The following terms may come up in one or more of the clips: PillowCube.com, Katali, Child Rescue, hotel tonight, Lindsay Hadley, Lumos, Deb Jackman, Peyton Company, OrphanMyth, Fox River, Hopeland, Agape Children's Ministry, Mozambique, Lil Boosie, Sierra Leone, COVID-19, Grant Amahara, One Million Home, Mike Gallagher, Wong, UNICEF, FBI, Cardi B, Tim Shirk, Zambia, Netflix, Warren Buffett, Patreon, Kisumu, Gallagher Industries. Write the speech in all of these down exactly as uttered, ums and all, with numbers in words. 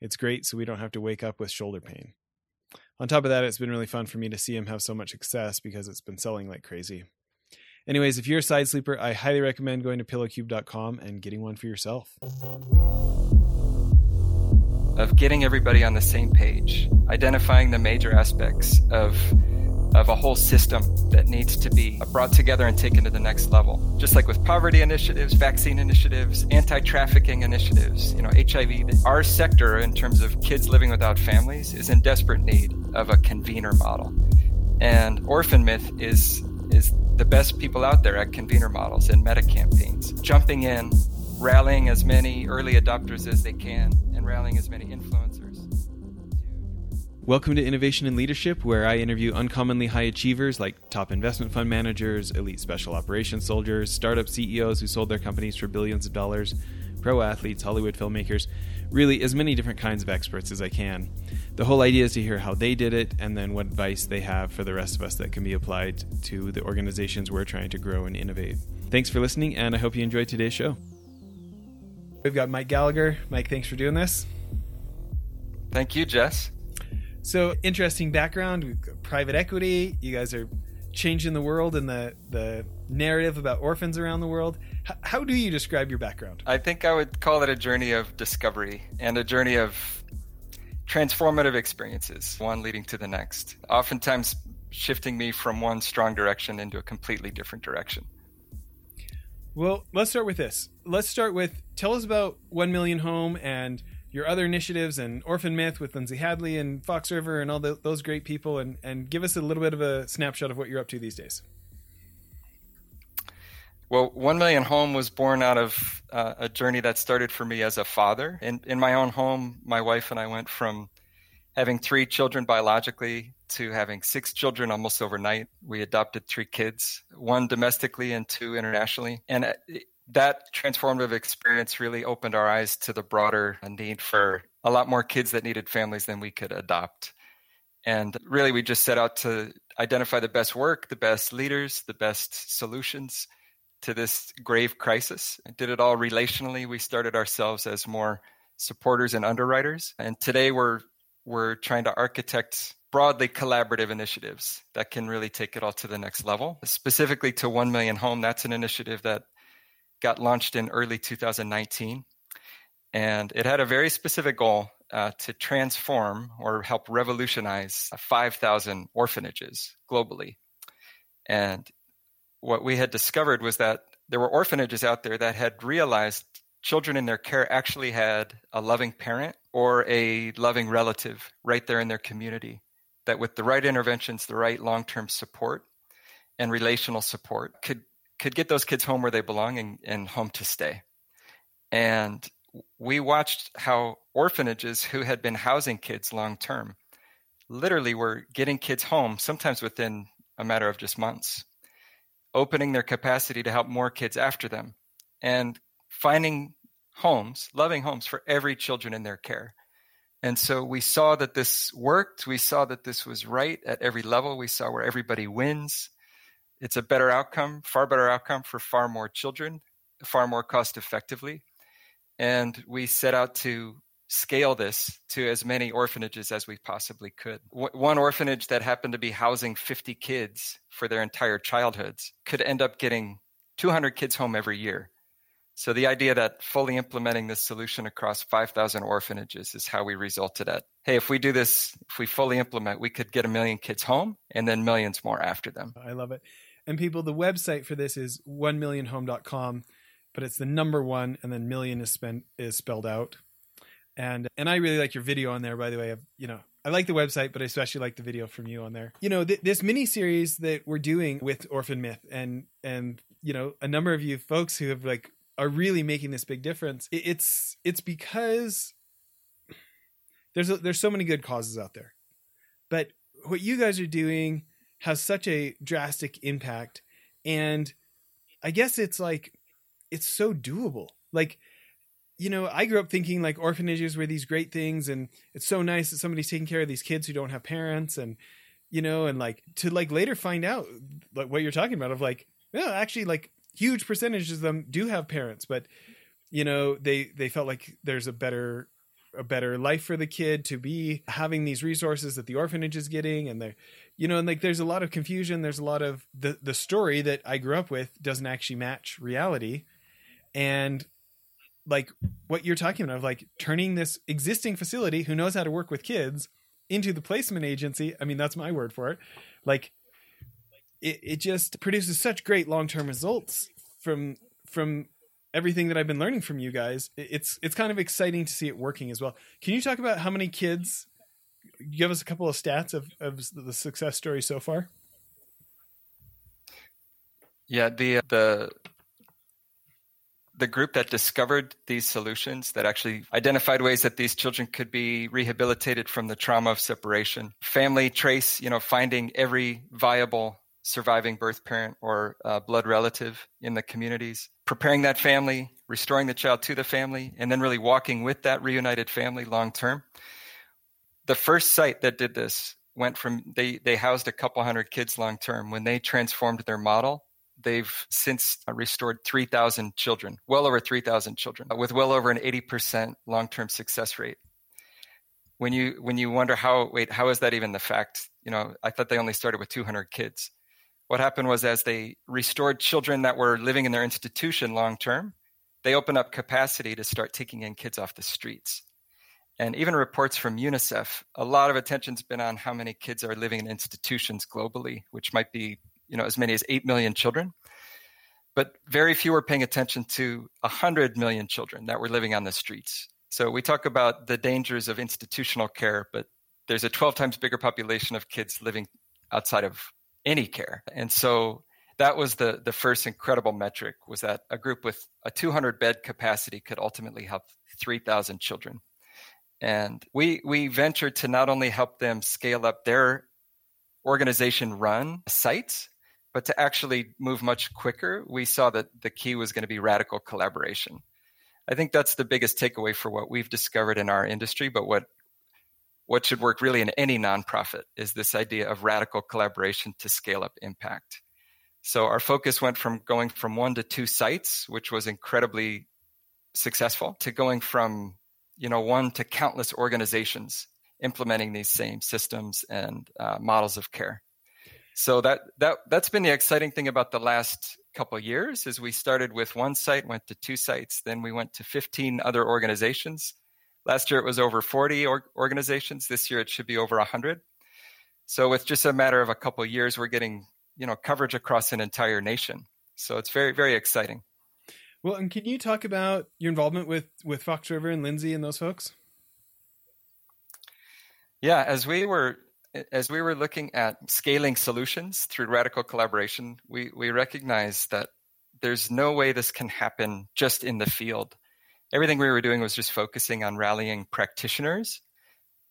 it's great so we don't have to wake up with shoulder pain. On top of that, it's been really fun for me to see him have so much success because it's been selling like crazy. Anyways, if you're a side sleeper, I highly recommend going to Pillow Cube dot com and getting one for yourself. Of getting everybody on the same page, identifying the major aspects of, of a whole system that needs to be brought together and taken to the next level. Just like with poverty initiatives, vaccine initiatives, anti-trafficking initiatives, you know, H I V, our sector in terms of kids living without families is in desperate need of a convener model. And OrphanMyth is is the best people out there at convener models and meta campaigns, jumping in, rallying as many early adopters as they can, and rallying as many influencers. Welcome to Innovation and Leadership, where I interview uncommonly high achievers like top investment fund managers, elite special operations soldiers, startup C E Os who sold their companies for billions of dollars, pro athletes, Hollywood filmmakers, really as many different kinds of experts as I can. The whole idea is to hear how they did it and then what advice they have for the rest of us that can be applied to the organizations we're trying to grow and innovate. Thanks for listening, and I hope you enjoyed today's show. We've got Mike Gallagher. Mike, thanks for doing this. Thank you, Jess. So, interesting background, private equity. You guys are changing the world and the, the narrative about orphans around the world. H- how do you describe your background? I think I would call it a journey of discovery and a journey of transformative experiences, one leading to the next, oftentimes shifting me from one strong direction into a completely different direction. Well, let's start with this. Let's start with, tell us about One Million Home and your other initiatives and OrphanMyth with Lindsay Hadley and Fox River and all the, those great people, and, and give us a little bit of a snapshot of what you're up to these days. Well, One Million Home was born out of uh, a journey that started for me as a father. In, in my own home, my wife and I went from having three children biologically to having six children almost overnight. We adopted three kids, one domestically and two internationally. And uh, that transformative experience really opened our eyes to the broader need for a lot more kids that needed families than we could adopt. And really, we just set out to identify the best work, the best leaders, the best solutions to this grave crisis. I did it all relationally. We started ourselves as more supporters and underwriters. And today we're we're trying to architect broadly collaborative initiatives that can really take it all to the next level. Specifically to One Million Home, that's an initiative that got launched in early two thousand nineteen, and it had a very specific goal uh, to transform or help revolutionize five thousand orphanages globally. And what we had discovered was that there were orphanages out there that had realized children in their care actually had a loving parent or a loving relative right there in their community, that with the right interventions, the right long-term support and relational support could could get those kids home where they belong and, and home to stay. And we watched how orphanages who had been housing kids long-term literally were getting kids home, sometimes within a matter of just months, opening their capacity to help more kids after them, and finding homes, loving homes for every children in their care. And so we saw that this worked. We saw that this was right at every level. We saw where everybody wins. It's a better outcome, far better outcome for far more children, far more cost effectively. And we set out to scale this to as many orphanages as we possibly could. W- one orphanage that happened to be housing fifty kids for their entire childhoods could end up getting two hundred kids home every year. So the idea that fully implementing this solution across five thousand orphanages is how we resulted at, hey, if we do this, if we fully implement, we could get a million kids home and then millions more after them. I love it. And people, the website for this is one million home dot com, but it's the number one, and then million is, spent, is spelled out. And and I really like your video on there, by the way. I've, you know, I like the website, but I especially like the video from you on there. You know, th- this mini series that we're doing with OrphanMyth, and and you know, a number of you folks who have like are really making this big difference. It, it's it's because there's a, there's so many good causes out there, but what you guys are doing has such a drastic impact. And I guess it's like, it's so doable. Like, you know, I grew up thinking like orphanages were these great things, and it's so nice that somebody's taking care of these kids who don't have parents. And, you know, and like to like later find out like what you're talking about of like, no, actually like huge percentages of them do have parents, but you know, they, they felt like there's a better, a better life for the kid to be having these resources that the orphanage is getting. And they're, you know, and like, there's a lot of confusion. There's a lot of the, the story that I grew up with doesn't actually match reality. And like what you're talking about, like turning this existing facility who knows how to work with kids into the placement agency. I mean, that's my word for it. Like it, it just produces such great long-term results from, from, everything that I've been learning from you guys. It's, it's kind of exciting to see it working as well. Can you talk about how many kids, give us a couple of stats of, of the success story so far? Yeah. The, the, the group that discovered these solutions, that actually identified ways that these children could be rehabilitated from the trauma of separation, family trace, you know, finding every viable surviving birth parent or uh, blood relative in the communities, preparing that family, restoring the child to the family, and then really walking with that reunited family long-term. The first site that did this went from, they, they housed a couple hundred kids long-term. When they transformed their model, they've since restored three thousand children, well over three thousand children, with well over an eighty percent long-term success rate. When you, when you wonder how, wait, how is that even the fact? You know, I thought they only started with two hundred kids. What happened was as they restored children that were living in their institution long-term, they opened up capacity to start taking in kids off the streets. And even reports from UNICEF, a lot of attention's been on how many kids are living in institutions globally, which might be, you know, as many as eight million children. But very few are paying attention to one hundred million children that were living on the streets. So we talk about the dangers of institutional care, but there's a twelve times bigger population of kids living outside of any care. And so that was the the first incredible metric, was that a group with a two hundred bed capacity could ultimately help three thousand children. And we we ventured to not only help them scale up their organization run sites, but to actually move much quicker. We saw that the key was going to be radical collaboration. I think that's the biggest takeaway for what we've discovered in our industry, but what What should work really in any nonprofit is this idea of radical collaboration to scale up impact. So our focus went from going from one to two sites, which was incredibly successful, to going from, you know, one to countless organizations implementing these same systems and uh, models of care. So that that that's been the exciting thing about the last couple of years, is we started with one site, went to two sites, then we went to fifteen other organizations. Last year, it was over forty org- organizations. This year, it should be over one hundred. So with just a matter of a couple of years, we're getting, you know, coverage across an entire nation. So it's very, very exciting. Well, and can you talk about your involvement with, with Fox River and Lindsay and those folks? Yeah, as we were as we were looking at scaling solutions through radical collaboration, we we recognized that there's no way this can happen just in the field. Everything we were doing was just focusing on rallying practitioners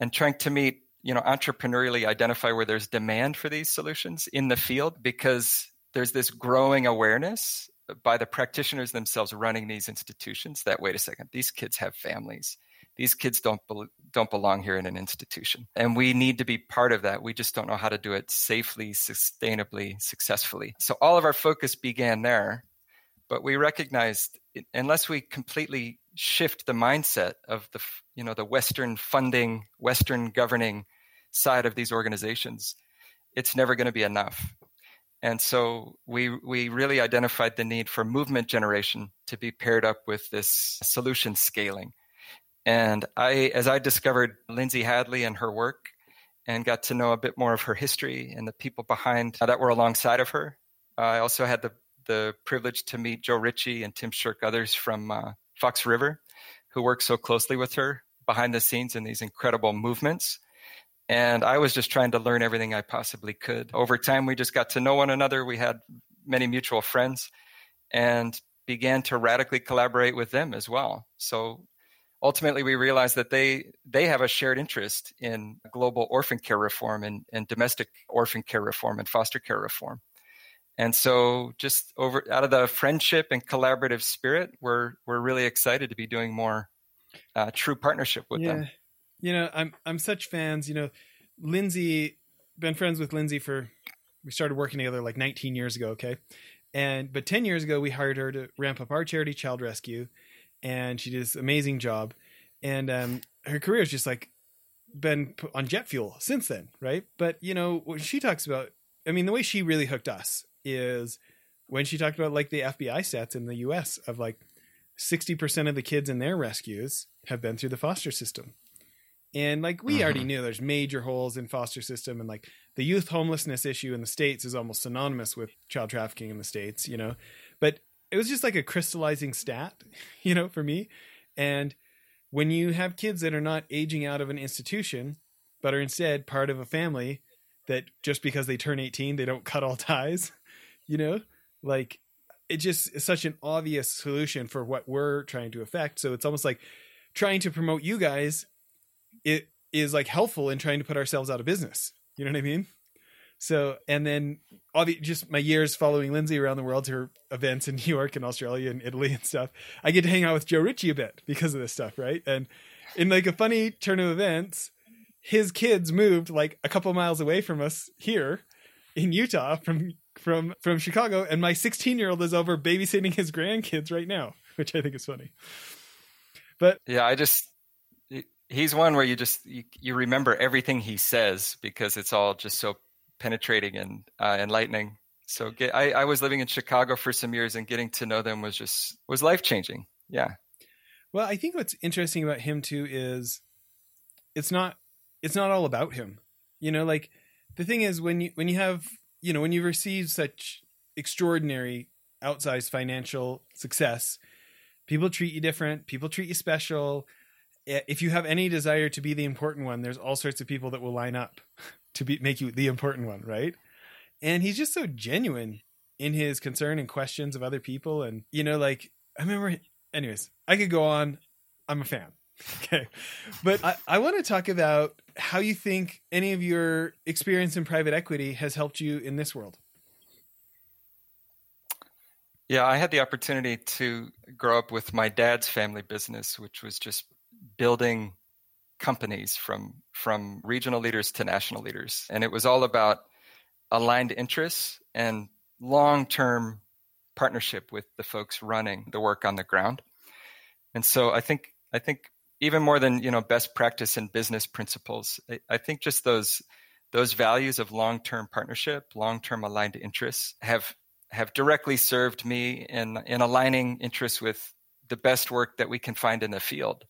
and trying to meet, you know, entrepreneurially identify where there's demand for these solutions in the field, because there's this growing awareness by the practitioners themselves running these institutions that, wait a second, these kids have families. These kids don't be- don't belong here in an institution. And we need to be part of that. We just don't know how to do it safely, sustainably, successfully. So all of our focus began there, but we recognized unless we completely shift the mindset of the, you know, the Western funding, Western governing side of these organizations, it's never going to be enough. And so we we really identified the need for movement generation to be paired up with this solution scaling. And I, as I discovered Lindsay Hadley and her work, and got to know a bit more of her history and the people behind uh, that were alongside of her, uh, I also had the the privilege to meet Joe Ritchie and Tim Shirk, others from uh, Fox River, who work so closely with her behind the scenes in these incredible movements. And I was just trying to learn everything I possibly could. Over time, we just got to know one another. We had many mutual friends and began to radically collaborate with them as well. So ultimately we realized that they they have a shared interest in global orphan care reform and, and domestic orphan care reform and foster care reform. And so just over out of the friendship and collaborative spirit, we're we're really excited to be doing more uh, true partnership with yeah. them. You know, I'm I'm such fans. You know, Lindsay, been friends with Lindsay for, we started working together like nineteen years ago, okay? And but ten years ago, we hired her to ramp up our charity, Child Rescue, and she did this amazing job. And um, her career has just like been on jet fuel since then, right? But, you know, what she talks about, I mean, the way she really hooked us is when she talked about like the F B I stats in the U S of like sixty percent of the kids in their rescues have been through the foster system. And like, we mm-hmm. already knew there's major holes in foster system, and like the youth homelessness issue in the States is almost synonymous with child trafficking in the States, you know, but it was just like a crystallizing stat, you know, for me. And when you have kids that are not aging out of an institution, but are instead part of a family that just because they turn eighteen, they don't cut all ties, you know, like it just is such an obvious solution for what we're trying to affect. So it's almost like trying to promote you guys. It is like helpful in trying to put ourselves out of business. You know what I mean? So, and then obviously just my years following Lindsay around the world to her events in New York and Australia and Italy and stuff, I get to hang out with Joe Ritchie a bit because of this stuff. Right. And in like a funny turn of events, his kids moved like a couple miles away from us here in Utah from, from, from Chicago. And my sixteen year old is over babysitting his grandkids right now, which I think is funny. But yeah, I just, he's one where you just, you, you remember everything he says because it's all just so penetrating and uh, enlightening. So get, I, I was living in Chicago for some years, and getting to know them was just, was life-changing. Yeah. Well, I think what's interesting about him too, is it's not, it's not all about him, you know, like the thing is when you, when you have, you know, when you receive such extraordinary outsized financial success, people treat you different, people treat you special. If you have any desire to be the important one, there's all sorts of people that will line up to be, make you the important one. Right. And he's just so genuine in his concern and questions of other people. And, you know, like I remember anyways, I could go on. I'm a fan. Okay. But I, I want to talk about how you think any of your experience in private equity has helped you in this world. Yeah, I had the opportunity to grow up with my dad's family business, which was just building companies from, from regional leaders to national leaders. And it was all about aligned interests and long-term partnership with the folks running the work on the ground. And so I think, I think even more than, you know, best practice and business principles, I, I think just those, those values of long-term partnership, long-term aligned interests have, have directly served me in, in aligning interests with the best work that we can find in the field.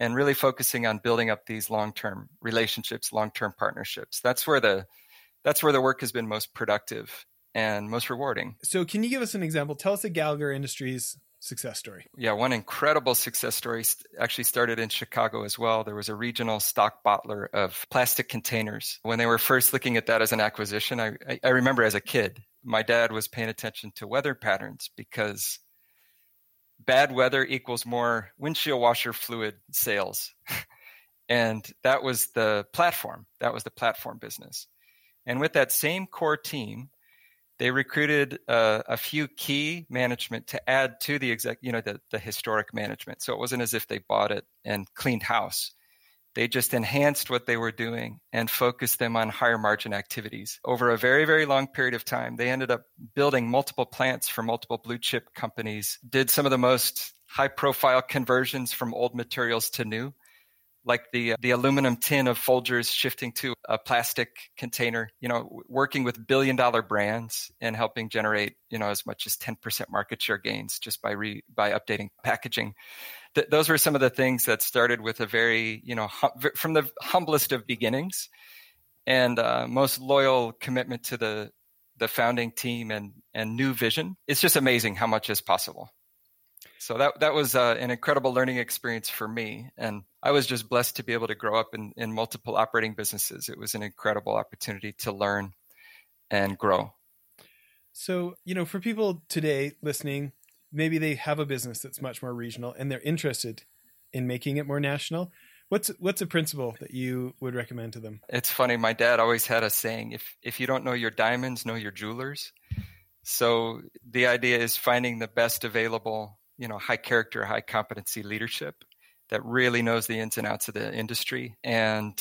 And really focusing on building up these long-term relationships, long-term partnerships. That's where the that's where the work has been most productive and most rewarding. So can you give us an example? Tell us a Gallagher Industries success story. Yeah, one incredible success story actually started in Chicago as well. There was a regional stock bottler of plastic containers. When they were first looking at that as an acquisition, I, I remember as a kid, my dad was paying attention to weather patterns because bad weather equals more windshield washer fluid sales. And that was the platform. That was the platform business. And with that same core team, they recruited uh, a few key management to add to the exec, you know, the, the historic management. So it wasn't as if they bought it and cleaned house. They just enhanced what they were doing and focused them on higher margin activities. Over a very, very long period of time, they ended up building multiple plants for multiple blue chip companies, did some of the most high profile conversions from old materials to new, like the, the aluminum tin of Folgers shifting to a plastic container, you know, working with billion dollar brands and helping generate, you know, as much as ten percent market share gains just by re, by updating packaging. Th- those were some of the things that started with a very, you know, hum- from the humblest of beginnings and uh, most loyal commitment to the the founding team and and new vision. It's just amazing how much is possible. So that that was uh, an incredible learning experience for me. And I was just blessed to be able to grow up in, in multiple operating businesses. It was an incredible opportunity to learn and grow. So, you know, for people today listening, maybe they have a business that's much more regional and they're interested in making it more national. What's what's a principle that you would recommend to them? It's funny. My dad always had a saying, if if you don't know your diamonds, know your jewelers. So the idea is finding the best available, you know, high character, high competency leadership that really knows the ins and outs of the industry, and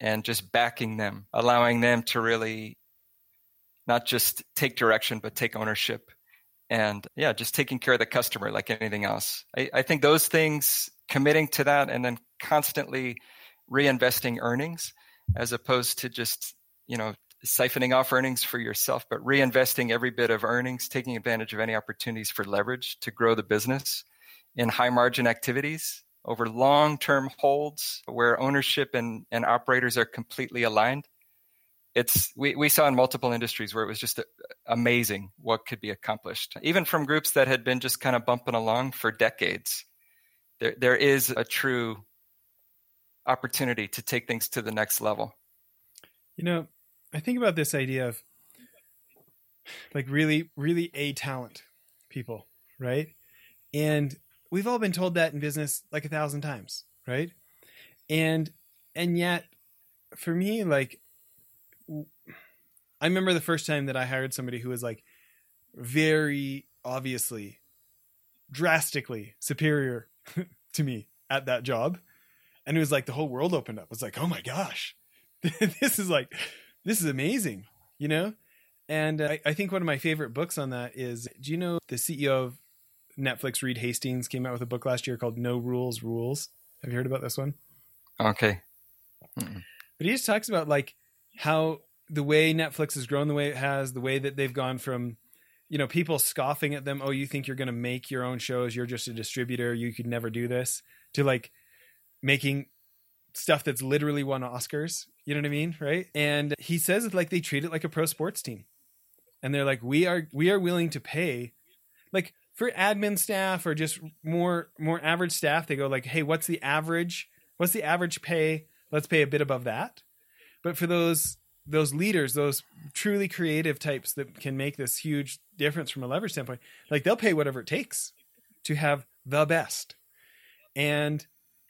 and just backing them, allowing them to really not just take direction, but take ownership. And yeah, just taking care of the customer like anything else. I, I think those things, committing to that and then constantly reinvesting earnings as opposed to just, you know, siphoning off earnings for yourself, but reinvesting every bit of earnings, taking advantage of any opportunities for leverage to grow the business in high margin activities over long-term holds where ownership and, and operators are completely aligned. It's we, we saw in multiple industries where it was just amazing what could be accomplished, even from groups that had been just kind of bumping along for decades. There there is a true opportunity to take things to the next level. You know, I think about this idea of like really, really A talent people, right? And we've all been told that in business like a thousand times, right? And and yet, for me, like, I remember the first time that I hired somebody who was like very obviously drastically superior to me at that job. And it was like the whole world opened up. It's like, oh my gosh, this is like, this is amazing, you know? And I, I think one of my favorite books on that is, do you know the C E O of Netflix, Reed Hastings, came out with a book last year called No Rules Rules? Have you heard about this one? Okay. Mm-mm. But he just talks about like how the way Netflix has grown, the way it has, the way that they've gone from, you know, people scoffing at them. Oh, you think you're going to make your own shows? You're just a distributor. You could never do this, to like making stuff that's literally won Oscars. You know what I mean? Right. And he says it's like, they treat it like a pro sports team. And they're like, we are, we are willing to pay like for admin staff or just more, more average staff. They go like, hey, what's the average? What's the average pay? Let's pay a bit above that. But for those, those leaders, those truly creative types that can make this huge difference from a leverage standpoint, like they'll pay whatever it takes to have the best. And,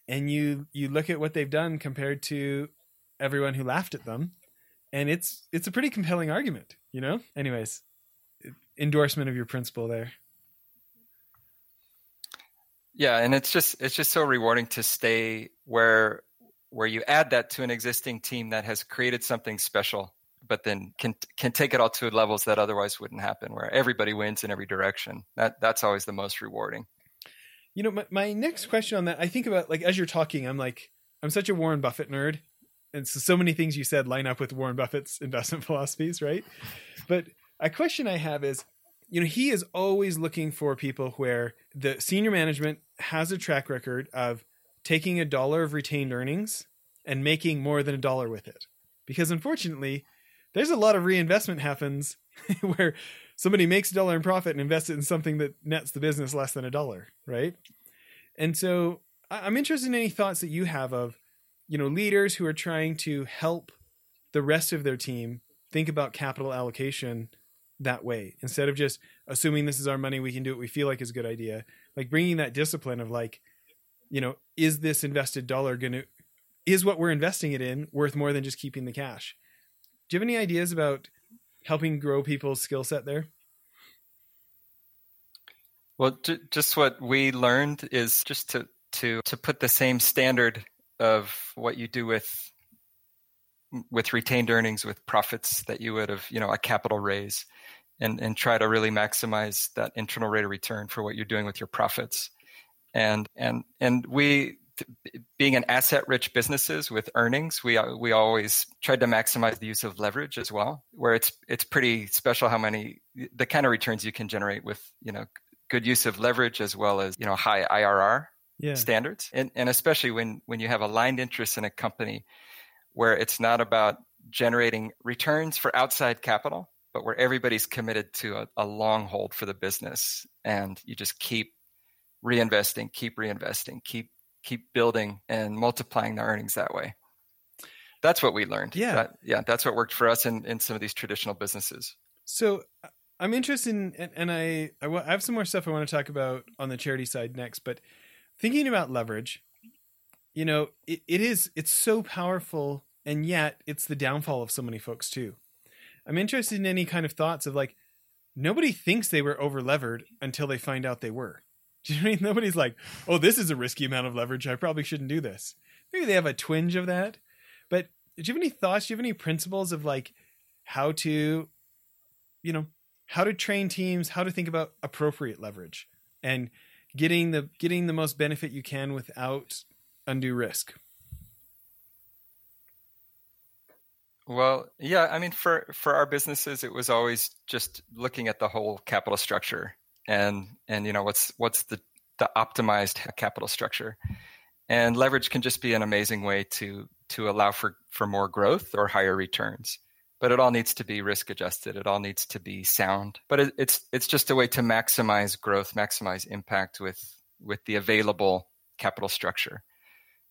and you, you look at what they've done compared to everyone who laughed at them. And it's, it's a pretty compelling argument, you know? Anyways, endorsement of your principle there. Yeah. And it's just, it's just so rewarding to stay where, where you add that to an existing team that has created something special, but then can can take it all to levels that otherwise wouldn't happen, where everybody wins in every direction. That that's always the most rewarding. You know, my, my next question on that, I think about like, as you're talking, I'm like, I'm such a Warren Buffett nerd. And so, so many things you said line up with Warren Buffett's investment philosophies, right? But a question I have is, you know, he is always looking for people where the senior management has a track record of taking a dollar of retained earnings and making more than a dollar with it. Because unfortunately, there's a lot of reinvestment happens where somebody makes a dollar in profit and invests it in something that nets the business less than a dollar, right? And so I'm interested in any thoughts that you have of, you know, leaders who are trying to help the rest of their team think about capital allocation that way, instead of just assuming this is our money, we can do what we feel like is a good idea. Like bringing that discipline of like, you know, is this invested dollar going to, is what we're investing it in worth more than just keeping the cash? Do you have any ideas about helping grow people's skill set there? Well, j- just what we learned is just to, to, to put the same standard of what you do with, with retained earnings, with profits that you would have, you know, a capital raise, and, and try to really maximize that internal rate of return for what you're doing with your profits. And and and we, being an asset-rich businesses with earnings, we we always tried to maximize the use of leverage as well, where it's it's pretty special how many, the kind of returns you can generate with, you know, good use of leverage as well as, you know, high I R R yeah. standards, and and especially when when you have aligned interests in a company where it's not about generating returns for outside capital, but where everybody's committed to a, a long hold for the business, and you just keep reinvesting, keep reinvesting, keep, keep building and multiplying the earnings that way. That's what we learned. Yeah. That, yeah. That's what worked for us in, in some of these traditional businesses. So I'm interested in, and, and I, I, w- I have some more stuff I want to talk about on the charity side next, but thinking about leverage, you know, it, it is, it's so powerful. And yet it's the downfall of so many folks too. I'm interested in any kind of thoughts of like, nobody thinks they were over levered until they find out they were. Do you know what I mean? Nobody's like, oh, this is a risky amount of leverage. I probably shouldn't do this. Maybe they have a twinge of that. But do you have any thoughts? Do you have any principles of like how to, you know, how to train teams, how to think about appropriate leverage and getting the, getting the most benefit you can without undue risk? Well, yeah, I mean, for, for our businesses, it was always just looking at the whole capital structure and, and, you know, what's, what's the, the optimized capital structure, and leverage can just be an amazing way to, to allow for, for more growth or higher returns, but it all needs to be risk adjusted. It all needs to be sound, but it, it's, it's just a way to maximize growth, maximize impact with, with the available capital structure.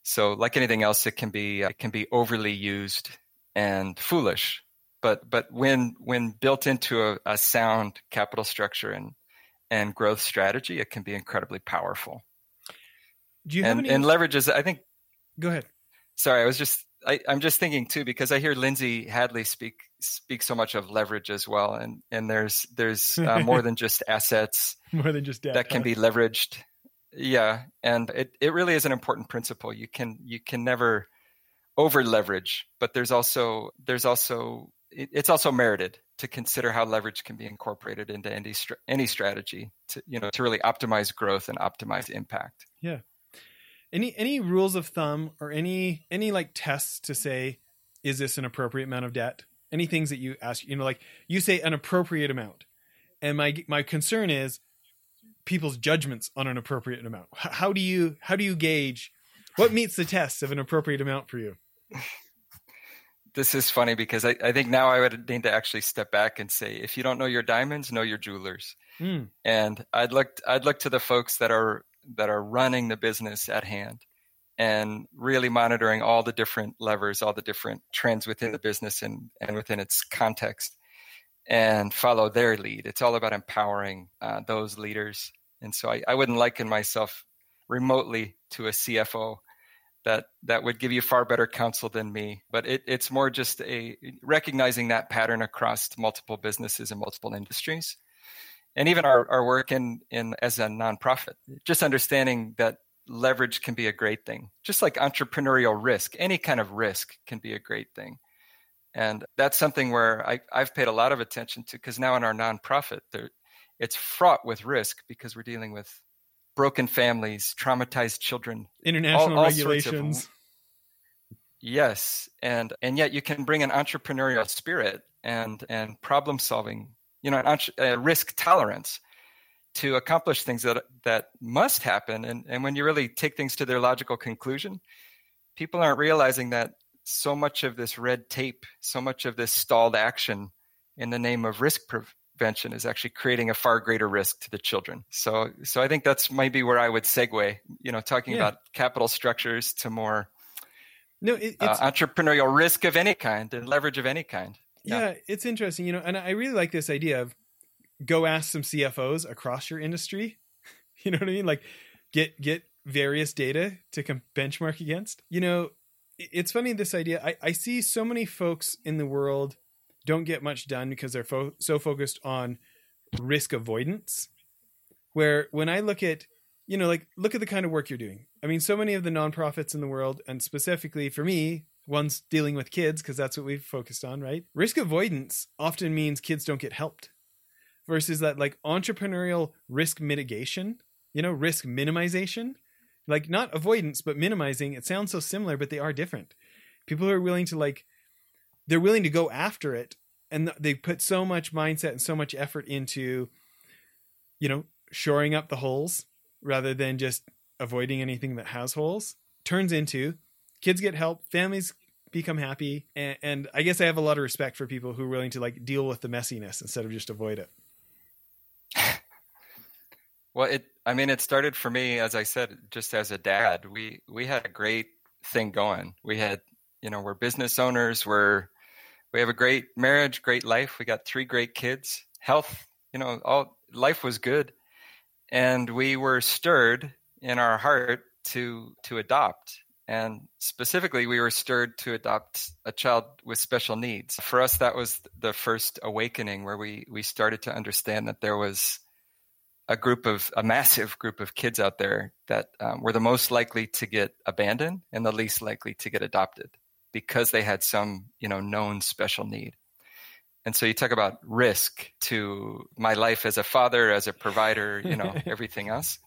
So like anything else, it can be, it can be overly used and foolish, but but when when built into a, a sound capital structure and and growth strategy, it can be incredibly powerful. Do you and, have any and leverages? I think. Go ahead. Sorry, I was just I, I'm just thinking too, because I hear Lindsay Hadley speak speak so much of leverage as well, and and there's there's uh, more than just assets, more than just debt, that can huh? be leveraged. Yeah, and it it really is an important principle. You can you can never over leverage, but there's also, there's also, it's also merited to consider how leverage can be incorporated into any, any strategy to, you know, to really optimize growth and optimize impact. Yeah. Any, any rules of thumb or any, any like tests to say, is this an appropriate amount of debt? Any things that you ask, you know, like you say an appropriate amount. And my, my concern is people's judgments on an appropriate amount. How do you, how do you gauge what meets the test of an appropriate amount for you? This is funny because I, I think now I would need to actually step back and say, if you don't know your diamonds, know your jewelers. Mm. And I'd look, I'd look to the folks that are, that are running the business at hand and really monitoring all the different levers, all the different trends within the business and, and within its context, and follow their lead. It's all about empowering uh, those leaders. And so I, I wouldn't liken myself remotely to a C F O that that would give you far better counsel than me, but it, it's more just a recognizing that pattern across multiple businesses and multiple industries, and even our, our work in in as a nonprofit. Just understanding that leverage can be a great thing, just like entrepreneurial risk. Any kind of risk can be a great thing, and that's something where I, I've paid a lot of attention to, because now in our nonprofit, there, it's fraught with risk because we're dealing with broken families, traumatized children, international all, all regulations. Sorts of, yes. And, and yet you can bring an entrepreneurial spirit and, and problem solving, you know, an, a risk tolerance to accomplish things that, that must happen. And, and when you really take things to their logical conclusion, people aren't realizing that so much of this red tape, so much of this stalled action in the name of risk pre- Prevention is actually creating a far greater risk to the children. So, so I think that's maybe where I would segue. You know, talking yeah. about capital structures to more no it, it's, uh, entrepreneurial risk of any kind and leverage of any kind. Yeah. yeah, it's interesting. You know, and I really like this idea of go ask some C F Os across your industry. You know what I mean? Like, get get various data to com- benchmark against. You know, it's funny this idea. I, I see so many folks in the world don't get much done because they're fo- so focused on risk avoidance, where when I look at, you know, like look at the kind of work you're doing. I mean, so many of the nonprofits in the world, and specifically for me, one's dealing with kids because that's what we've focused on, right? Risk avoidance often means kids don't get helped versus that like entrepreneurial risk mitigation, you know, risk minimization, like not avoidance, but minimizing. It sounds so similar, but they are different. People who are willing to like, they're willing to go after it, and they put so much mindset and so much effort into, you know, shoring up the holes rather than just avoiding anything that has holes. Turns into kids get help, families become happy. And, and I guess I have a lot of respect for people who are willing to like deal with the messiness instead of just avoid it. Well, it, I mean, it started for me, as I said, just as a dad, we, we had a great thing going. We had, you know, we're business owners, we're, we have a great marriage, great life. We got three great kids, health, you know, all life was good. And we were stirred in our heart to, to adopt. And specifically, we were stirred to adopt a child with special needs. For us, that was the first awakening where we, we started to understand that there was a group of, a massive group of kids out there that um, were the most likely to get abandoned and the least likely to get adopted because they had some, you know, known special need. And so you talk about risk to my life as a father, as a provider, you know, everything else.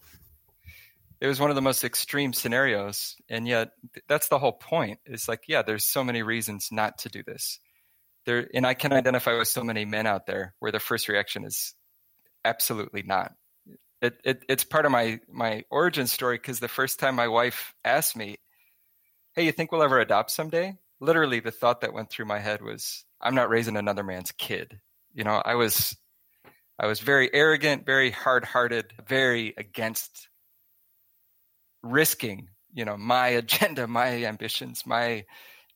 It was one of the most extreme scenarios. And yet that's the whole point. It's like, yeah, there's so many reasons not to do this there. And I can identify with so many men out there where the first reaction is absolutely not. It, it it's part of my, my origin story. Cause the first time my wife asked me, "Hey, you think we'll ever adopt someday?" Literally the thought that went through my head was, I'm not raising another man's kid. You know, I was, I was very arrogant, very hard-hearted, very against risking, you know, my agenda, my ambitions, my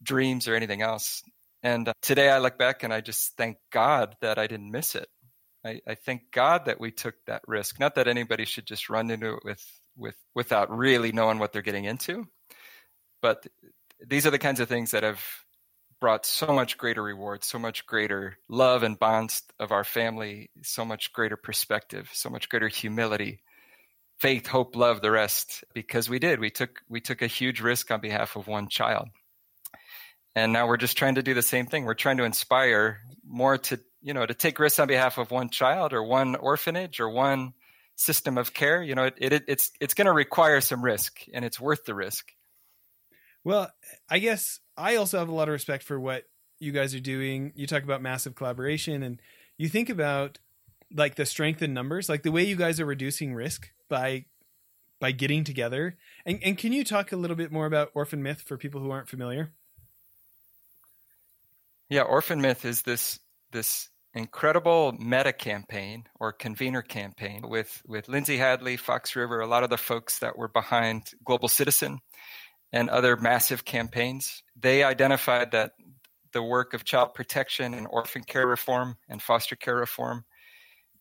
dreams, or anything else. And today I look back and I just thank God that I didn't miss it. I, I thank God that we took that risk. Not that anybody should just run into it with, with, without really knowing what they're getting into, but these are the kinds of things that have brought so much greater reward, so much greater love and bonds of our family, so much greater perspective, so much greater humility, faith, hope, love, the rest, because we did. We took we took a huge risk on behalf of one child. And now we're just trying to do the same thing. We're trying to inspire more to, you know, to take risks on behalf of one child or one orphanage or one system of care. You know, it, it it's it's going to require some risk, and it's worth the risk. Well, I guess I also have a lot of respect for what you guys are doing. You talk about massive collaboration, and you think about like the strength in numbers, like the way you guys are reducing risk by by getting together. And and can you talk a little bit more about OrphanMyth for people who aren't familiar? Yeah, OrphanMyth is this this incredible meta campaign or convener campaign with with Lindsay Hadley, Fox River, a lot of the folks that were behind Global Citizen and other massive campaigns. They identified that the work of child protection and orphan care reform and foster care reform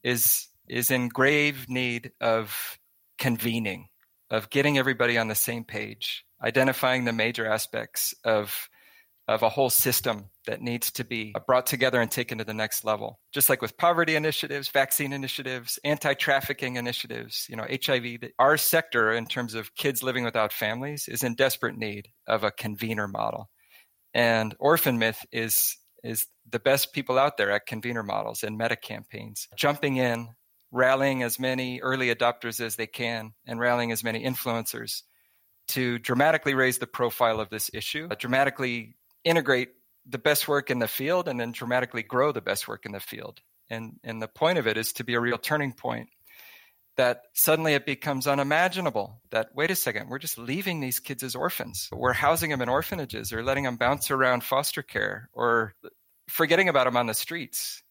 is is in grave need of convening, of getting everybody on the same page, identifying the major aspects of, of a whole system that needs to be brought together and taken to the next level. Just like with poverty initiatives, vaccine initiatives, anti-trafficking initiatives, you know, H I V, our sector in terms of kids living without families is in desperate need of a convener model. And OrphanMyth is is the best people out there at convener models and meta campaigns, jumping in, rallying as many early adopters as they can and rallying as many influencers to dramatically raise the profile of this issue, dramatically integrate the best work in the field, and then dramatically grow the best work in the field. And and the point of it is to be a real turning point that suddenly it becomes unimaginable that, wait a second, we're just leaving these kids as orphans. We're housing them in orphanages or letting them bounce around foster care or forgetting about them on the streets.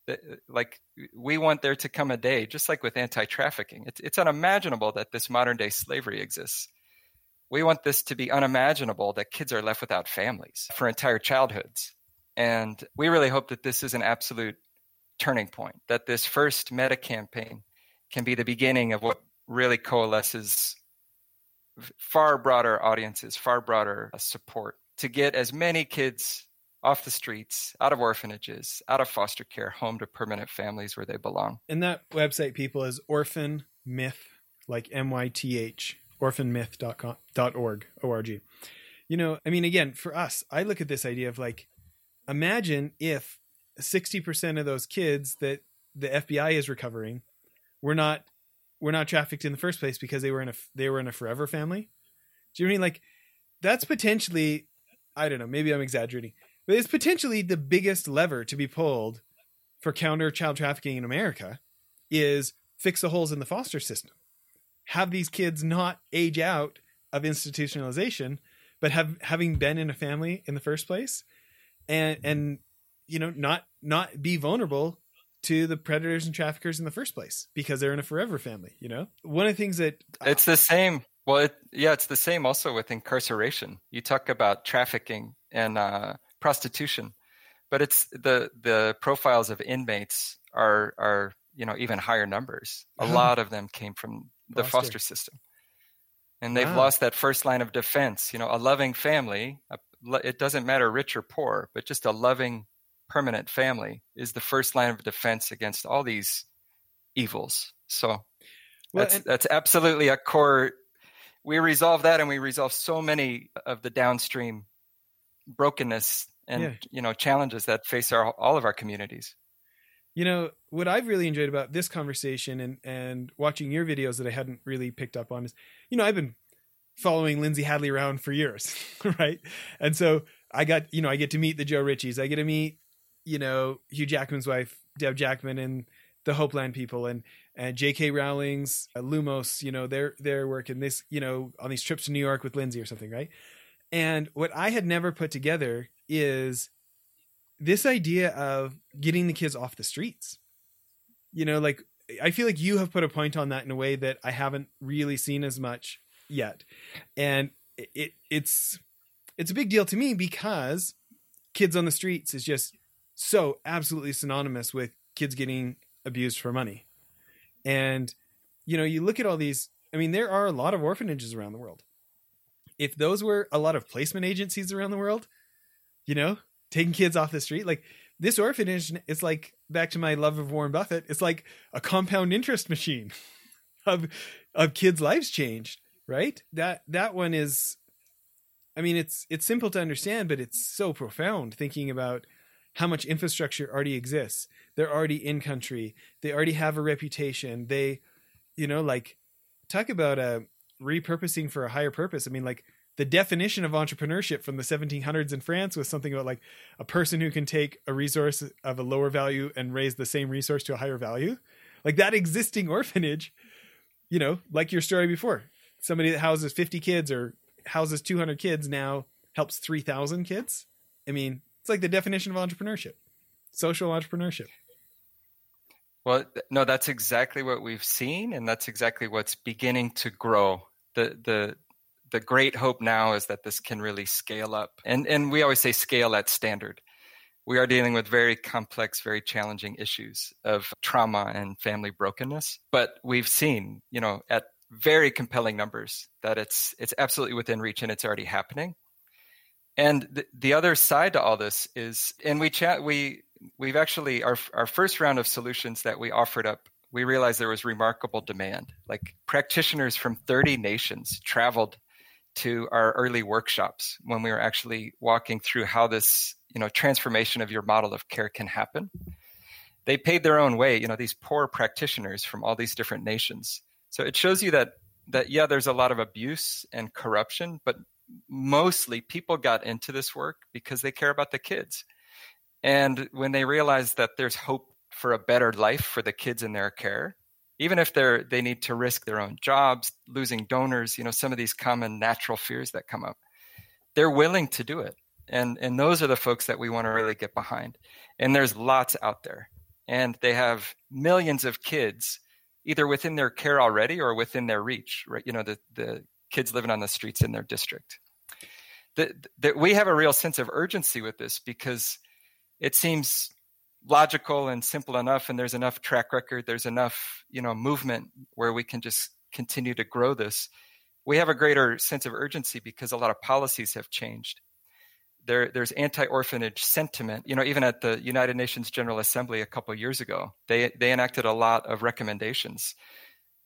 Like, we want there to come a day, just like with anti-trafficking. It's, it's unimaginable that this modern day slavery exists. We want this to be unimaginable that kids are left without families for entire childhoods. And we really hope that this is an absolute turning point, that this first meta campaign can be the beginning of what really coalesces far broader audiences, far broader support to get as many kids off the streets, out of orphanages, out of foster care, home to permanent families where they belong. And that website, people, is OrphanMyth, like M Y T H. orphan myth dot org. You know, I mean, again, for us, I look at this idea of like, imagine if sixty percent of those kids that the F B I is recovering were not, were not trafficked in the first place because they were in a, they were in a forever family. Do you know what I mean? Like, that's potentially, I don't know, maybe I'm exaggerating, but it's potentially the biggest lever to be pulled for counter child trafficking in America is fix the holes in the foster system. Have these kids not age out of institutionalization, but have having been in a family in the first place, and and you know not not be vulnerable to the predators and traffickers in the first place because they're in a forever family. You know, one of the things that it's uh, the same. Well, it, yeah, it's the same also with incarceration. You talk about trafficking and uh, prostitution, but it's the the profiles of inmates are are you know even higher numbers. A lot of them came from the foster. foster system. and they've wow. lost that first line of defense. You know, a loving family, a, it doesn't matter rich or poor, but just a loving, permanent family is the first line of defense against all these evils. So well, that's, and- that's absolutely a core. We resolve that, and we resolve so many of the downstream brokenness and yeah. you know, challenges that face our, all of our communities. You know, what I've really enjoyed about this conversation and, and watching your videos that I hadn't really picked up on is, you know, I've been following Lindsay Hadley around for years, right? And so I got, you know, I get to meet the Joe Ritchies. I get to meet, you know, Hugh Jackman's wife, Deb Jackman, and the Hopeland people, and, and J K Rowling's, uh, Lumos, you know, their, their work in this, you know, on these trips to New York with Lindsay or something, right? And what I had never put together is this idea of getting the kids off the streets. You know, like, I feel like you have put a point on that in a way that I haven't really seen as much yet. And it it's, it's a big deal to me, because kids on the streets is just so absolutely synonymous with kids getting abused for money. And, you know, you look at all these, I mean, there are a lot of orphanages around the world. If those were a lot of placement agencies around the world, you know, taking kids off the street, like this orphanage, it's like, back to my love of Warren Buffett, it's like a compound interest machine of, of kids' lives changed, right? That, that one is, I mean, it's, it's simple to understand, but it's so profound, thinking about how much infrastructure already exists. They're already in country. They already have a reputation. They, you know, like, talk about a repurposing for a higher purpose. I mean, like, the definition of entrepreneurship from the seventeen hundreds in France was something about like a person who can take a resource of a lower value and raise the same resource to a higher value. Like, that existing orphanage, you know, like your story before, somebody that houses fifty kids or houses two hundred kids now helps three thousand kids. I mean, it's like the definition of entrepreneurship, social entrepreneurship. Well, no, that's exactly what we've seen, and that's exactly what's beginning to grow. The the the great hope now is that this can really scale up. And and we always say scale at standard. We are dealing with very complex, very challenging issues of trauma and family brokenness, but we've seen, you know, at very compelling numbers that it's it's absolutely within reach, and it's already happening. And the, the other side to all this is, and we chat, we we've actually, our our first round of solutions that we offered up, we realized there was remarkable demand. Like, practitioners from thirty nations traveled to our early workshops when we were actually walking through how this, you know, transformation of your model of care can happen. They paid their own way, you know, these poor practitioners from all these different nations. So it shows you that that yeah, there's a lot of abuse and corruption, but mostly people got into this work because they care about the kids. And when they realize that there's hope for a better life for the kids in their care, even if they're, they need to risk their own jobs, losing donors, you know, some of these common natural fears that come up, they're willing to do it. And, and those are the folks that we want to really get behind. And there's lots out there, and they have millions of kids either within their care already or within their reach, right? You know, the, the, kids living on the streets in their district. That the, we have a real sense of urgency with this, because it seems logical and simple enough, and there's enough track record, there's enough, you know, movement where we can just continue to grow this. We have a greater sense of urgency because a lot of policies have changed. There, there's anti-orphanage sentiment. You know, even at the United Nations General Assembly a couple of years ago, they they enacted a lot of recommendations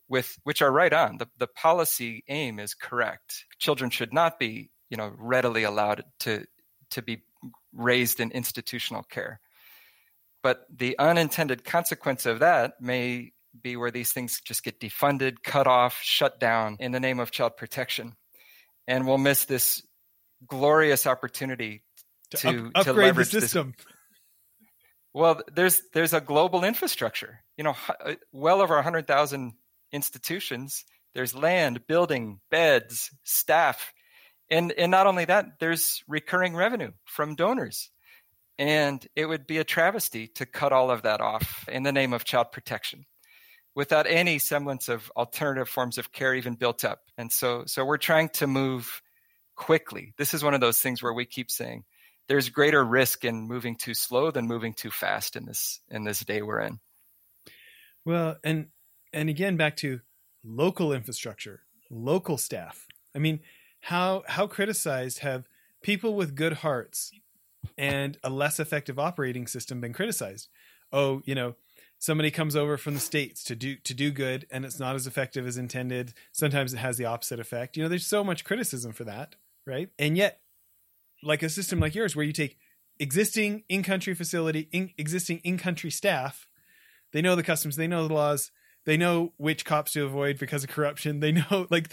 with which are right on. The, the policy aim is correct. Children should not be, you know, readily allowed to, to be raised in institutional care. But the unintended consequence of that may be where these things just get defunded, cut off, shut down in the name of child protection. And we'll miss this glorious opportunity to, to, up, to leverage the system. This. Well, there's, there's a global infrastructure, you know, well over one hundred thousand institutions, there's land, building, beds, staff. And, and not only that, there's recurring revenue from donors. And it would be a travesty to cut all of that off in the name of child protection without any semblance of alternative forms of care even built up. And so, so we're trying to move quickly. This is one of those things where we keep saying there's greater risk in moving too slow than moving too fast in this, in this day we're in. Well, and And again, back to local infrastructure, local staff. I mean, how how criticized have people with good hearts and a less effective operating system been criticized? Oh, you know, somebody comes over from the States to do to do good, and it's not as effective as intended. Sometimes it has the opposite effect. You know, there's so much criticism for that, right? And yet, like a system like yours, where you take existing in-country facility, in, existing in-country staff, they know the customs, they know the laws, they know which cops to avoid because of corruption. They know, like,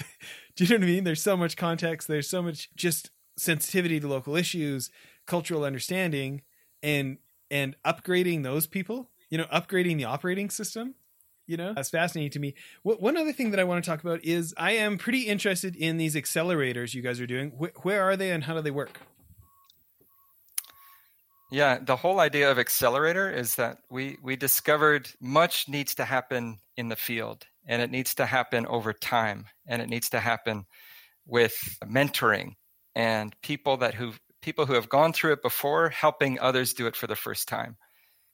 do you know what I mean? There's so much context. There's so much just sensitivity to local issues, cultural understanding, and and upgrading those people, you know, upgrading the operating system, you know, that's fascinating to me. What, one other thing that I want to talk about is I am pretty interested in these accelerators you guys are doing. Wh- where are they and how do they work? Yeah, the whole idea of accelerator is that we, we discovered much needs to happen in the field, and it needs to happen over time, and it needs to happen with mentoring and people that who've people who have gone through it before helping others do it for the first time.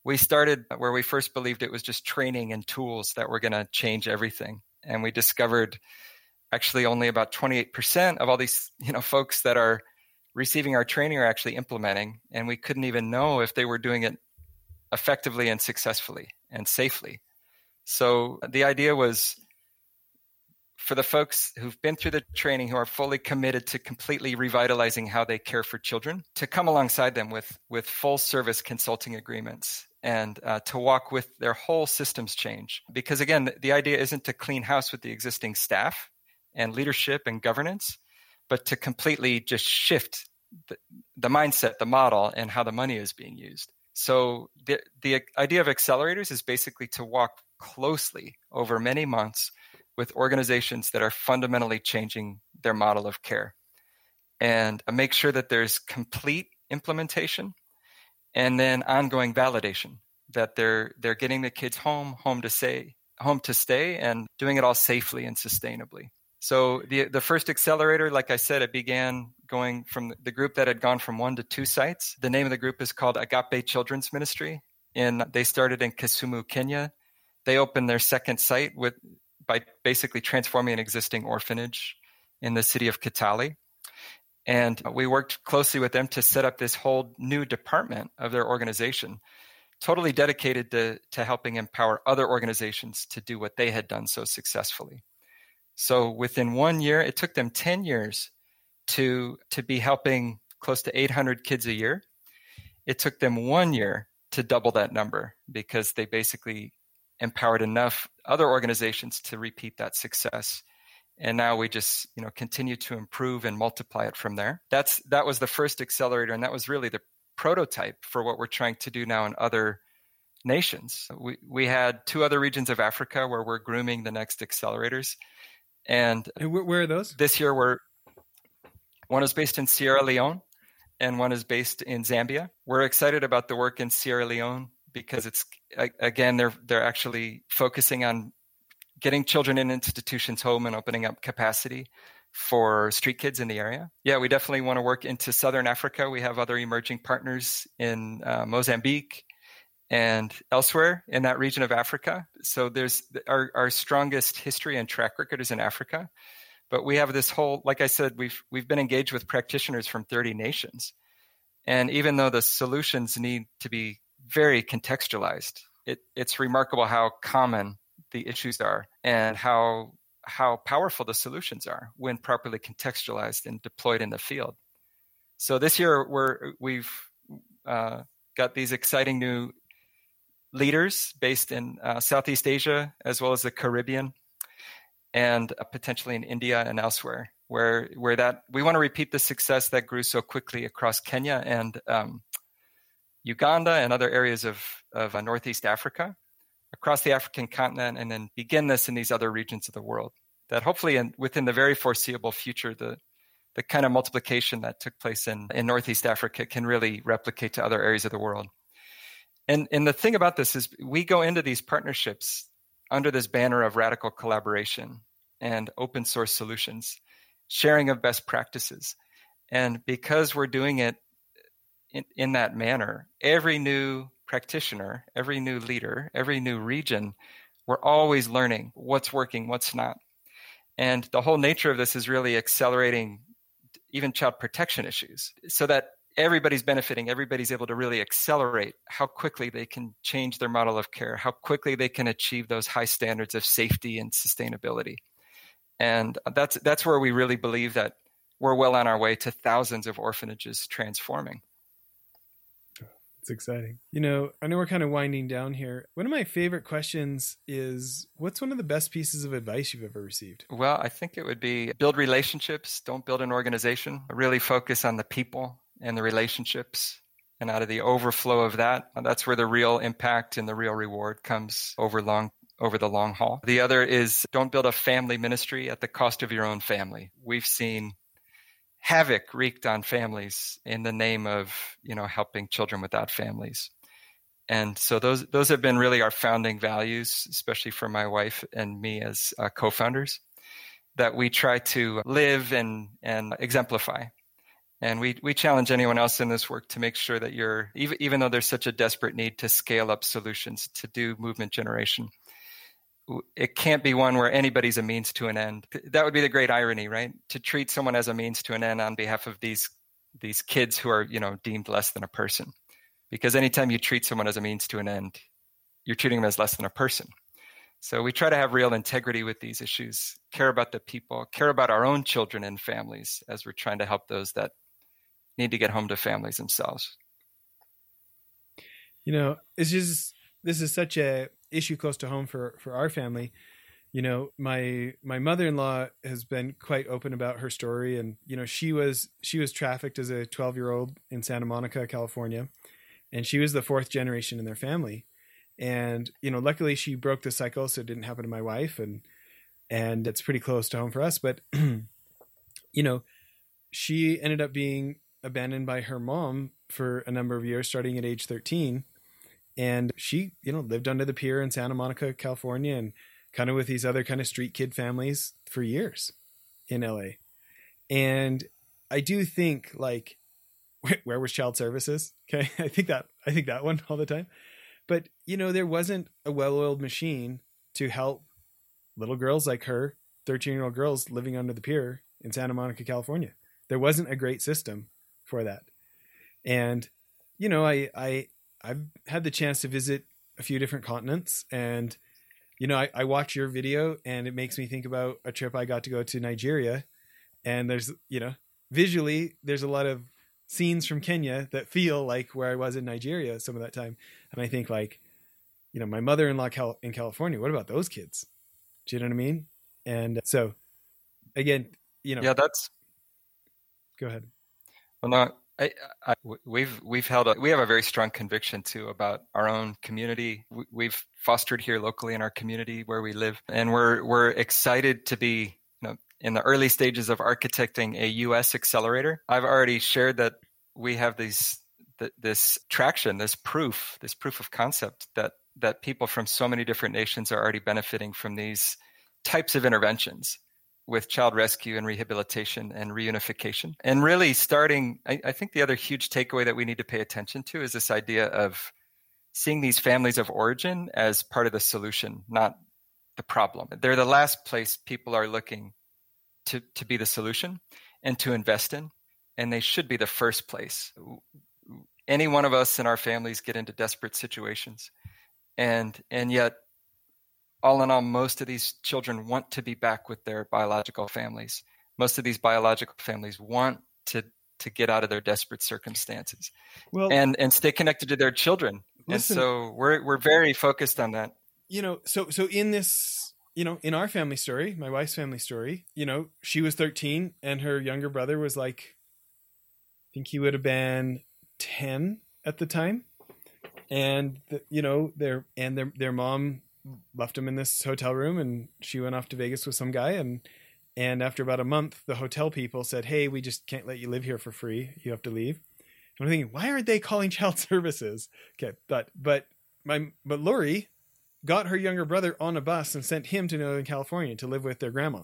We started where we first believed it was just training and tools that were going to change everything. And we discovered actually only about twenty-eight percent of all these, you know, folks that are receiving our training are actually implementing. And we couldn't even know if they were doing it effectively and successfully and safely. So the idea was for the folks who've been through the training, who are fully committed to completely revitalizing how they care for children, to come alongside them with, with full service consulting agreements and uh, to walk with their whole systems change. Because again, the idea isn't to clean house with the existing staff and leadership and governance, but to completely just shift the, the mindset, the model, and how the money is being used. So the the idea of accelerators is basically to walk closely over many months with organizations that are fundamentally changing their model of care and make sure that there's complete implementation and then ongoing validation that they're they're getting the kids home, home to say, home to stay, and doing it all safely and sustainably. So the the first accelerator, like I said, it began going from the group that had gone from one to two sites. The name of the group is called Agape Children's Ministry, and they started in Kisumu, Kenya. They opened their second site with by basically transforming an existing orphanage in the city of Katali. And we worked closely with them to set up this whole new department of their organization, totally dedicated to, to helping empower other organizations to do what they had done so successfully. So within one year, it took them ten years to, to be helping close to eight hundred kids a year. It took them one year to double that number because they basically empowered enough other organizations to repeat that success. And now we just, you know, continue to improve and multiply it from there. That's that was the first accelerator, and that was really the prototype for what we're trying to do now in other nations. We we had two other regions of Africa where we're grooming the next accelerators. And, and where are those? This year we're one is based in Sierra Leone and one is based in Zambia. We're excited about the work in Sierra Leone, because it's, again, they're they're actually focusing on getting children in institutions home and opening up capacity for street kids in the area. Yeah, we definitely want to work into Southern Africa. We have other emerging partners in uh, Mozambique and elsewhere in that region of Africa. So there's our, our strongest history and track record is in Africa. But we have this whole, like I said, we've we've been engaged with practitioners from thirty nations. And even though the solutions need to be very contextualized, It, it's remarkable how common the issues are and how how powerful the solutions are when properly contextualized and deployed in the field. So this year we're we've uh, got these exciting new leaders based in uh, Southeast Asia as well as the Caribbean, and uh, potentially in India and elsewhere, where where that we want to repeat the success that grew so quickly across Kenya and Um, Uganda and other areas of, of uh, Northeast Africa, across the African continent, and then begin this in these other regions of the world. That hopefully in, within the very foreseeable future, the the kind of multiplication that took place in, in Northeast Africa can really replicate to other areas of the world. And, and the thing about this is we go into these partnerships under this banner of radical collaboration and open source solutions, sharing of best practices. And because we're doing it In, in that manner, every new practitioner, every new leader, every new region, we're always learning what's working, what's not. And the whole nature of this is really accelerating even child protection issues so that everybody's benefiting, everybody's able to really accelerate how quickly they can change their model of care, how quickly they can achieve those high standards of safety and sustainability. And that's that's where we really believe that we're well on our way to thousands of orphanages transforming. It's exciting. You know, I know we're kind of winding down here. One of my favorite questions is, what's one of the best pieces of advice you've ever received? Well, I think it would be build relationships. Don't build an organization. Really focus on the people and the relationships. And out of the overflow of that, that's where the real impact and the real reward comes over long over the long haul. The other is don't build a family ministry at the cost of your own family. We've seen havoc wreaked on families in the name of, you know, helping children without families. And so those those have been really our founding values, especially for my wife and me as uh, co-founders, that we try to live and and exemplify. And we we challenge anyone else in this work to make sure that you're, even, even though there's such a desperate need to scale up solutions, to do movement generation, it can't be one where anybody's a means to an end. That would be the great irony, right? To treat someone as a means to an end on behalf of these these kids who are, you know, deemed less than a person. Because anytime you treat someone as a means to an end, you're treating them as less than a person. So we try to have real integrity with these issues, care about the people, care about our own children and families as we're trying to help those that need to get home to families themselves. You know, it's just, this is such a issue close to home for, for our family. You know, my, my mother-in-law has been quite open about her story. And, you know, she was, she was trafficked as a twelve year old in Santa Monica, California, and she was the fourth generation in their family. And, you know, luckily she broke the cycle, so it didn't happen to my wife, and, and it's pretty close to home for us. But, you know, she ended up being abandoned by her mom for a number of years, starting at age thirteen. And she, you know, lived under the pier in Santa Monica, California, and kind of with these other kind of street kid families for years in L A. And I do think, like, where, where was child services? Okay. I think that, I think that one all the time, but you know, there wasn't a well-oiled machine to help little girls like her, thirteen year old girls living under the pier in Santa Monica, California. There wasn't a great system for that. And, you know, I, I, I've had the chance to visit a few different continents, and, you know, I, I watch your video and it makes me think about a trip I got to go to Nigeria. And there's, you know, visually there's a lot of scenes from Kenya that feel like where I was in Nigeria some of that time. And I think, like, you know, my mother-in-law Cal- in California, what about those kids? Do you know what I mean? And so again, you know, yeah, that's, go ahead. Well, no, I, I, we've we've held a, we have a very strong conviction too about our own community. We, we've fostered here locally in our community where we live, and we're we're excited to be, you know, in the early stages of architecting a U S accelerator. I've already shared that we have these th- this traction, this proof, this proof of concept that that people from so many different nations are already benefiting from these types of interventions with child rescue and rehabilitation and reunification. And really starting, I, I think the other huge takeaway that we need to pay attention to is this idea of seeing these families of origin as part of the solution, not the problem. They're the last place people are looking to, to be the solution and to invest in, and they should be the first place. Any one of us and our families get into desperate situations, and and yet, all in all, most of these children want to be back with their biological families. Most of these biological families want to, to get out of their desperate circumstances, well, and, and stay connected to their children. Listen, and so we're, we're very focused on that. You know, so, so in this, you know, in our family story, my wife's family story, you know, she was thirteen and her younger brother was like, I think he would have been ten at the time. And the, you know, their, and their, their mom left him in this hotel room, and she went off to Vegas with some guy. And, and after about a month, the hotel people said, "Hey, we just can't let you live here for free. You have to leave." And I'm thinking, why aren't they calling child services? Okay. But, but my, but Lori got her younger brother on a bus and sent him to Northern California to live with their grandma.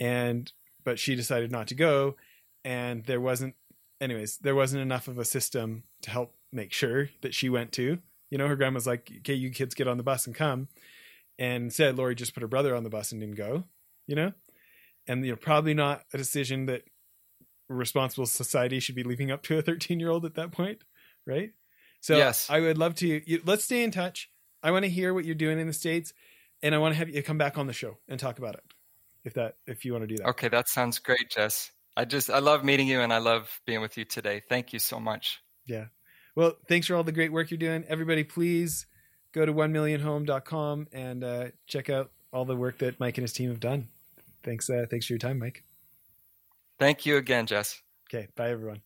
And, but she decided not to go. And there wasn't, anyways, there wasn't enough of a system to help make sure that she went to. You know, her grandma's like, "Okay, you kids get on the bus and come." And instead, Lori just put her brother on the bus and didn't go. you know, and you're probably not a decision that responsible society should be leaving up to a thirteen year old at that point. Right. So yes. I would love to, you, let's stay in touch. I want to hear what you're doing in the States, and I want to have you come back on the show and talk about it. If that, if you want to do that. Okay. That sounds great, Jess. I just, I love meeting you, and I love being with you today. Thank you so much. Yeah. Well, thanks for all the great work you're doing. Everybody, please go to one million home dot com and uh, check out all the work that Mike and his team have done. Thanks. Uh, thanks for your time, Mike. Thank you again, Jess. Okay. Bye, everyone.